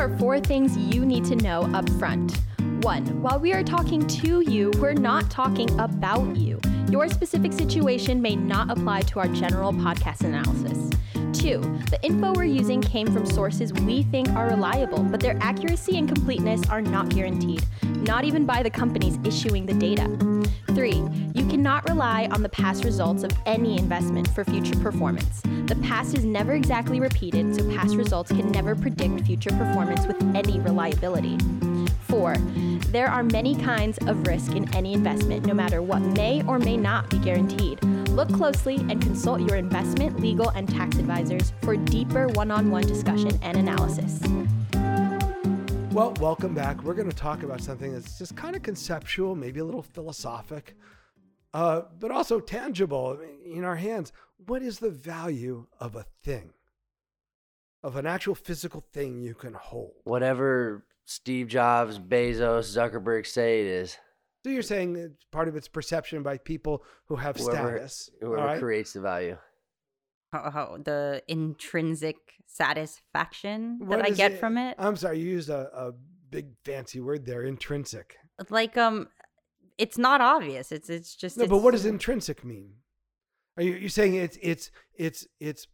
are 4 things you need to know up front. 1. While we are talking to you, we're not talking about you. Your specific situation may not apply to our general podcast analysis. 2. The info we're using came from sources we think are reliable, but their accuracy and completeness are not guaranteed, not even by the companies issuing the data. 3. You cannot rely on the past results of any investment for future performance. The past is never exactly repeated, so past results can never predict future performance with any reliability. 4. There are many kinds of risk in any investment, no matter what may or may not be guaranteed. Look closely and consult your investment, legal, and tax advisors for deeper one-on-one discussion and analysis. Well, welcome back. We're going to talk about something that's just kind of conceptual, maybe a little philosophic, but also tangible in our hands. What is the value of a thing, of an actual physical thing you can hold? Whatever Steve Jobs, Bezos, Zuckerberg say it is. So you're saying part of it's perception by people who have status. Whoever creates the value. The intrinsic satisfaction that I get from it. I'm sorry, you used a big fancy word there, intrinsic. Like, it's not obvious. It's just... No, but what does intrinsic mean? Are you saying it's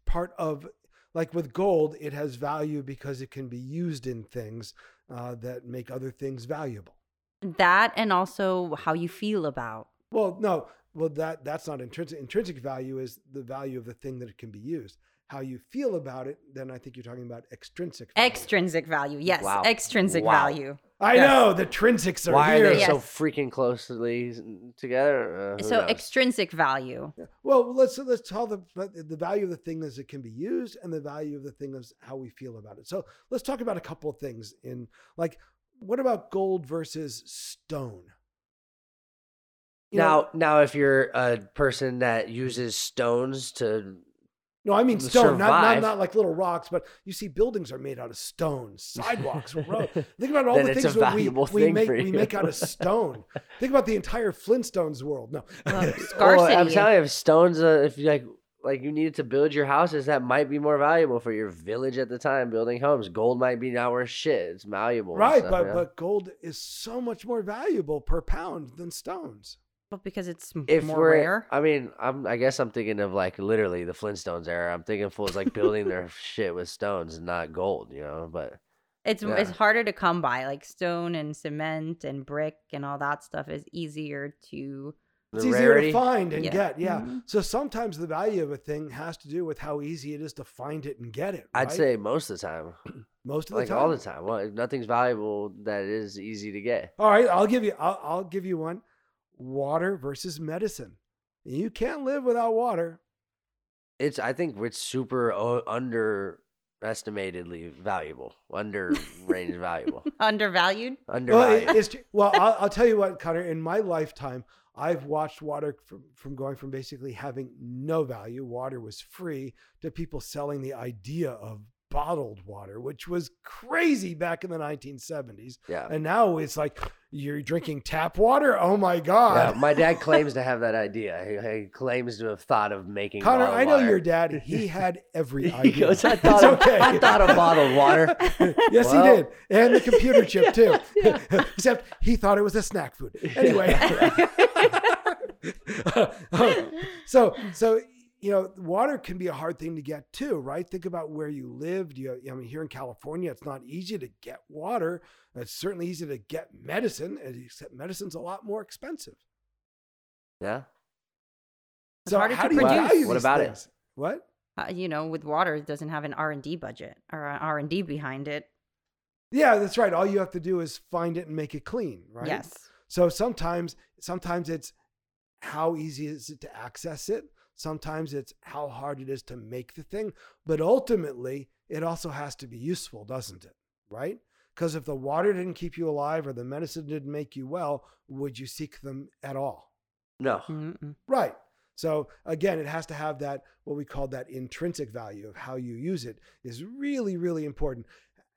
part of... Like with gold, it has value because it can be used in things that make other things valuable. That and also how you feel about. Well, no. Well, that's not intrinsic. Intrinsic value is the value of the thing that it can be used. How you feel about it, then I think you're talking about extrinsic value. Extrinsic value, yes. Wow. Extrinsic value. I know, the trinsics are Why are they so freaking closely together? So knows? Extrinsic value. Yeah. Well, let's tell the value of the thing as it can be used and the value of the thing is how we feel about it. So let's talk about a couple of things in, like, what about gold versus stone? Now, if you're a person that uses stones to... No, I mean stone, not like little rocks, but you see buildings are made out of stone, sidewalks, roads. Think about all the things that we make out of stone. Think about the entire Flintstones world. No. Scarcity. Well, I'm telling you, if stones, if you like you needed to build your houses, that might be more valuable for your village at the time, building homes. Gold might be now worth shit. It's malleable. Right, stuff, but gold is so much more valuable per pound than stones. But because it's more rare. I mean, I guess I'm thinking of like literally the Flintstones era. I'm thinking fools like building their shit with stones and not gold, you know. But it's harder to come by. Like stone and cement and brick and all that stuff is easier to find and get. Yeah. Mm-hmm. So sometimes the value of a thing has to do with how easy it is to find it and get it. Right? I'd say most of the time. Most of the time, all the time. Well, nothing's valuable that is easy to get. All right, I'll give you one. Water versus medicine. You can't live without water. I think it's super underestimatedly valuable. Underrated valuable. Undervalued? Undervalued. Well, I'll tell you what, Connor, in my lifetime, I've watched water from going from basically having no value, water was free, to people selling the idea of bottled water, which was crazy back in the 1970s. Yeah. And now it's like, you're drinking tap water? Oh my God. Yeah, my dad claims to have that idea. He claims to have thought of making Connor, I know water. Your dad. He had every idea. He goes, I thought of bottled water. Yes, well, he did. And the computer chip too. Yeah. Except he thought it was a snack food. Anyway. So you know, water can be a hard thing to get too, right? Think about where you lived. Here in California, it's not easy to get water. It's certainly easy to get medicine, except medicine's a lot more expensive. Yeah. So how do you value these things? What? With water, it doesn't have an R&D budget or an R&D behind it. Yeah, that's right. All you have to do is find it and make it clean, right? Yes. So sometimes it's how easy is it to access it? Sometimes it's how hard it is to make the thing, but ultimately it also has to be useful, doesn't it? Right? Because if the water didn't keep you alive or the medicine didn't make you well, would you seek them at all? No. Mm-mm. Right. So again, it has to have that, what we call that intrinsic value of how you use it is really, really important.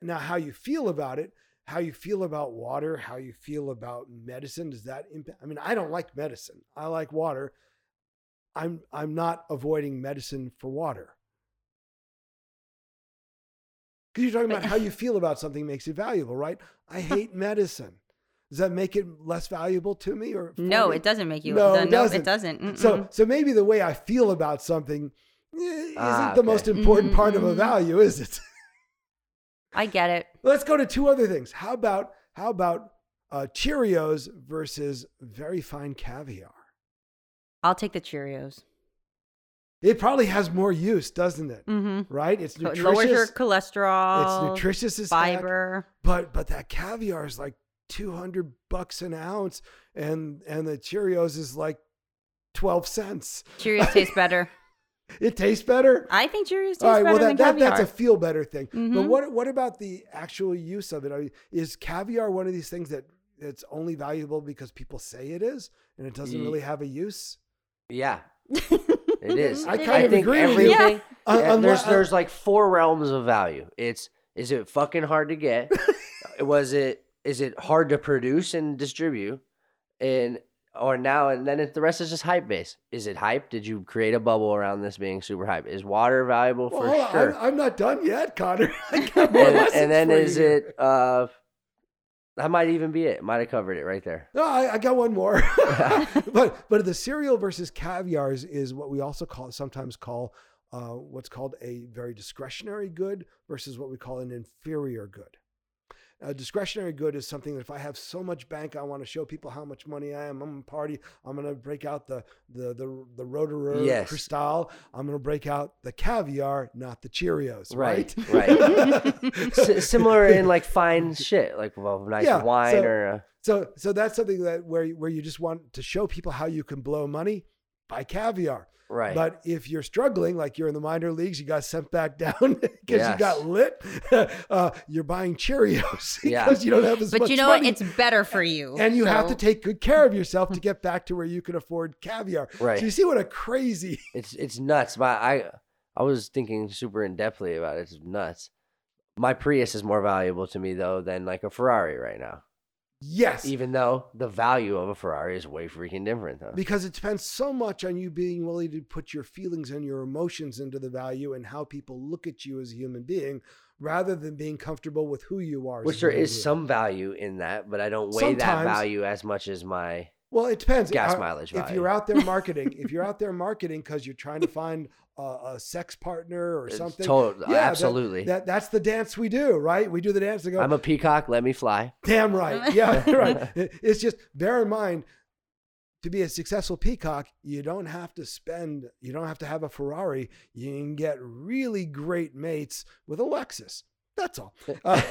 Now, how you feel about it, how you feel about water, how you feel about medicine, does that impact? I mean, I don't like medicine. I like water. I'm not avoiding medicine for water. Because you're talking about how you feel about something makes it valuable, right? I hate medicine. Does that make it less valuable to me? Or no, it doesn't make you. No, it doesn't. Mm-mm. So maybe the way I feel about something isn't the most important part of a value, is it? I get it. Let's go to two other things. How about Cheerios versus very fine caviar? I'll take the Cheerios. It probably has more use, doesn't it? Mm-hmm. Right? It's nutritious. It lowers your cholesterol. It's nutritious as fiber. But that caviar is like $200 an ounce, and the Cheerios is like 12 cents. Cheerios taste better. It tastes better? I think Cheerios taste better than caviar. That's a feel better thing. Mm-hmm. But what about the actual use of it? Is caviar one of these things that it's only valuable because people say it is, and it doesn't really have a use? Yeah. It is. I kind of agree with you. Yeah. There's like four realms of value. Is it fucking hard to get? Is it hard to produce and distribute? The rest is just hype based. Is it hype? Did you create a bubble around this being super hype? Is water valuable for sure? I'm not done yet, Connor. I got more and then is you. It? That might even be it. Might have covered it right there. No, I got one more. But the cereal versus caviar is what we also sometimes call what's called a very discretionary good versus what we call an inferior good. A discretionary good is something that if I have so much bank, I want to show people how much money I am. I'm going to party. I'm going to break out the Rotorua Cristal. I'm going to break out the caviar, not the Cheerios. Right. Similar in like fine shit, like wine. So that's something that where you just want to show people how you can blow money, buy caviar. Right. But if you're struggling, like you're in the minor leagues, you got sent back down because you got lit, you're buying Cheerios because you don't have as much money. But you know what? It's better for you. And you have to take good care of yourself to get back to where you can afford caviar. Right. So you see what a crazy... It's nuts. I was thinking super in-depthly about it. It's nuts. My Prius is more valuable to me, though, than like a Ferrari right now. Yes. Even though the value of a Ferrari is way freaking different, though. Because it depends so much on you being willing to put your feelings and your emotions into the value and how people look at you as a human being rather than being comfortable with who you are. Which there is some value in that, but I don't weigh that value as much as my... Well, it depends. Gas mileage value. If you're out there marketing because you're trying to find a sex partner or something. Totally, yeah, absolutely. That's the dance we do, right? We do the dance and go, I'm a peacock, let me fly. Damn right. Yeah, right. It's just, bear in mind, to be a successful peacock, you don't have to have a Ferrari. You can get really great mates with a Lexus. That's all. But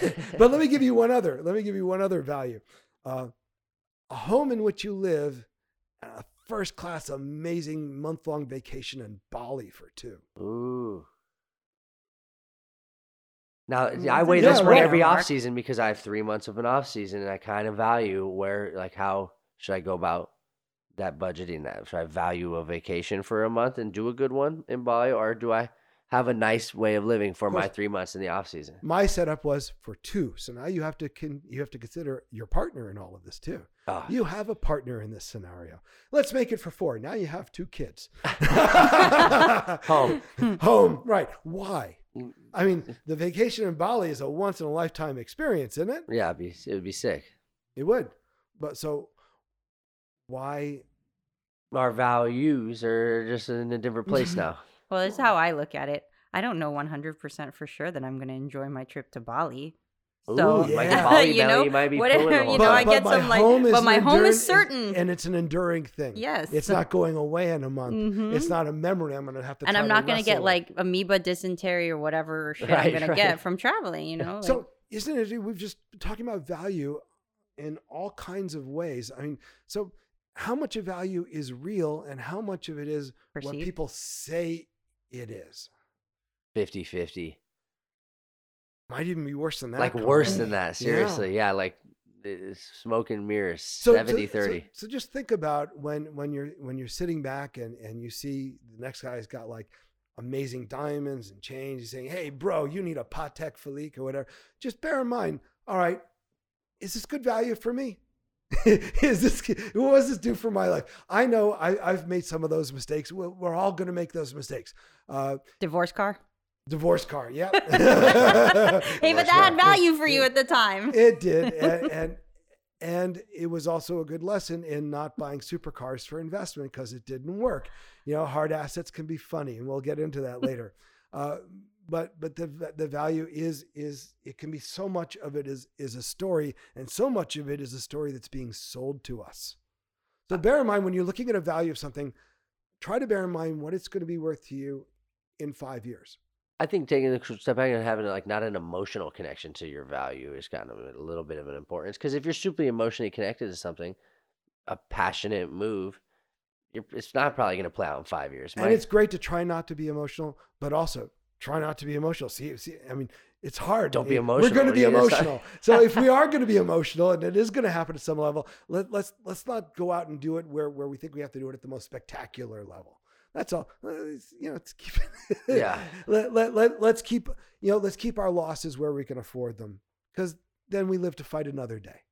let me give you one other value. A home in which you live, and a first-class, amazing month-long vacation in Bali for two. Ooh. Now, I weigh this one every off-season because I have 3 months of an off-season, and I kind of value how should I go about that budgeting that? Should I value a vacation for a month and do a good one in Bali, or do I have a nice way of living for my 3 months in the off-season? My setup was for two. So now you have to consider your partner in all of this, too. You have a partner in this scenario. Let's make it for four. Now you have two kids. Home. Right. Why? I mean, the vacation in Bali is a once in a lifetime experience, isn't it? Yeah. It would be sick. It would. But so why? Our values are just in a different place now. Well, this is how I look at it. I don't know 100% for sure that I'm going to enjoy my trip to Bali. So I get some but my home is certain, and it's an enduring thing. Yes, it's not going away in a month. Mm-hmm. It's not a memory I'm going to have to. And I'm not going to get like amoeba dysentery or whatever shit I'm going to get from traveling. You know. Like, so isn't it? We've just been talking about value in all kinds of ways. I mean, so how much of value is real, and how much of it is perceived? What people say it is? 50-50. Might even be worse than that. Worse than that. Seriously. Yeah. Like smoke and mirrors, 70-30. So just think about when you're sitting back and you see the next guy's got like amazing diamonds and change. He's saying, hey, bro, you need a Patek Philippe or whatever. Just bear in mind, all right, is this good value for me? What does this do for my life? I know I've made some of those mistakes. We're all going to make those mistakes. Divorce car? Divorce car, yep. Hey, but that had value for you at the time. It did. And it was also a good lesson in not buying supercars for investment because it didn't work. You know, hard assets can be funny, and we'll get into that later. But the value is it can be so much of it is a story, and so much of it is a story that's being sold to us. So bear in mind, when you're looking at a value of something, try to bear in mind what it's going to be worth to you in 5 years. I think taking a step back and having like not an emotional connection to your value is kind of a little bit of an importance, because if you're super emotionally connected to something, a passionate move, it's not probably going to play out in 5 years. And it's great to try not to be emotional, but also try not to be emotional. See, I mean, it's hard. Don't be emotional. We're going to be emotional. So if we are going to be emotional, and it is going to happen at some level, let's not go out and do it where we think we have to do it at the most spectacular level. That's all. Let's keep it. Yeah. Let's keep our losses where we can afford them, because then we live to fight another day.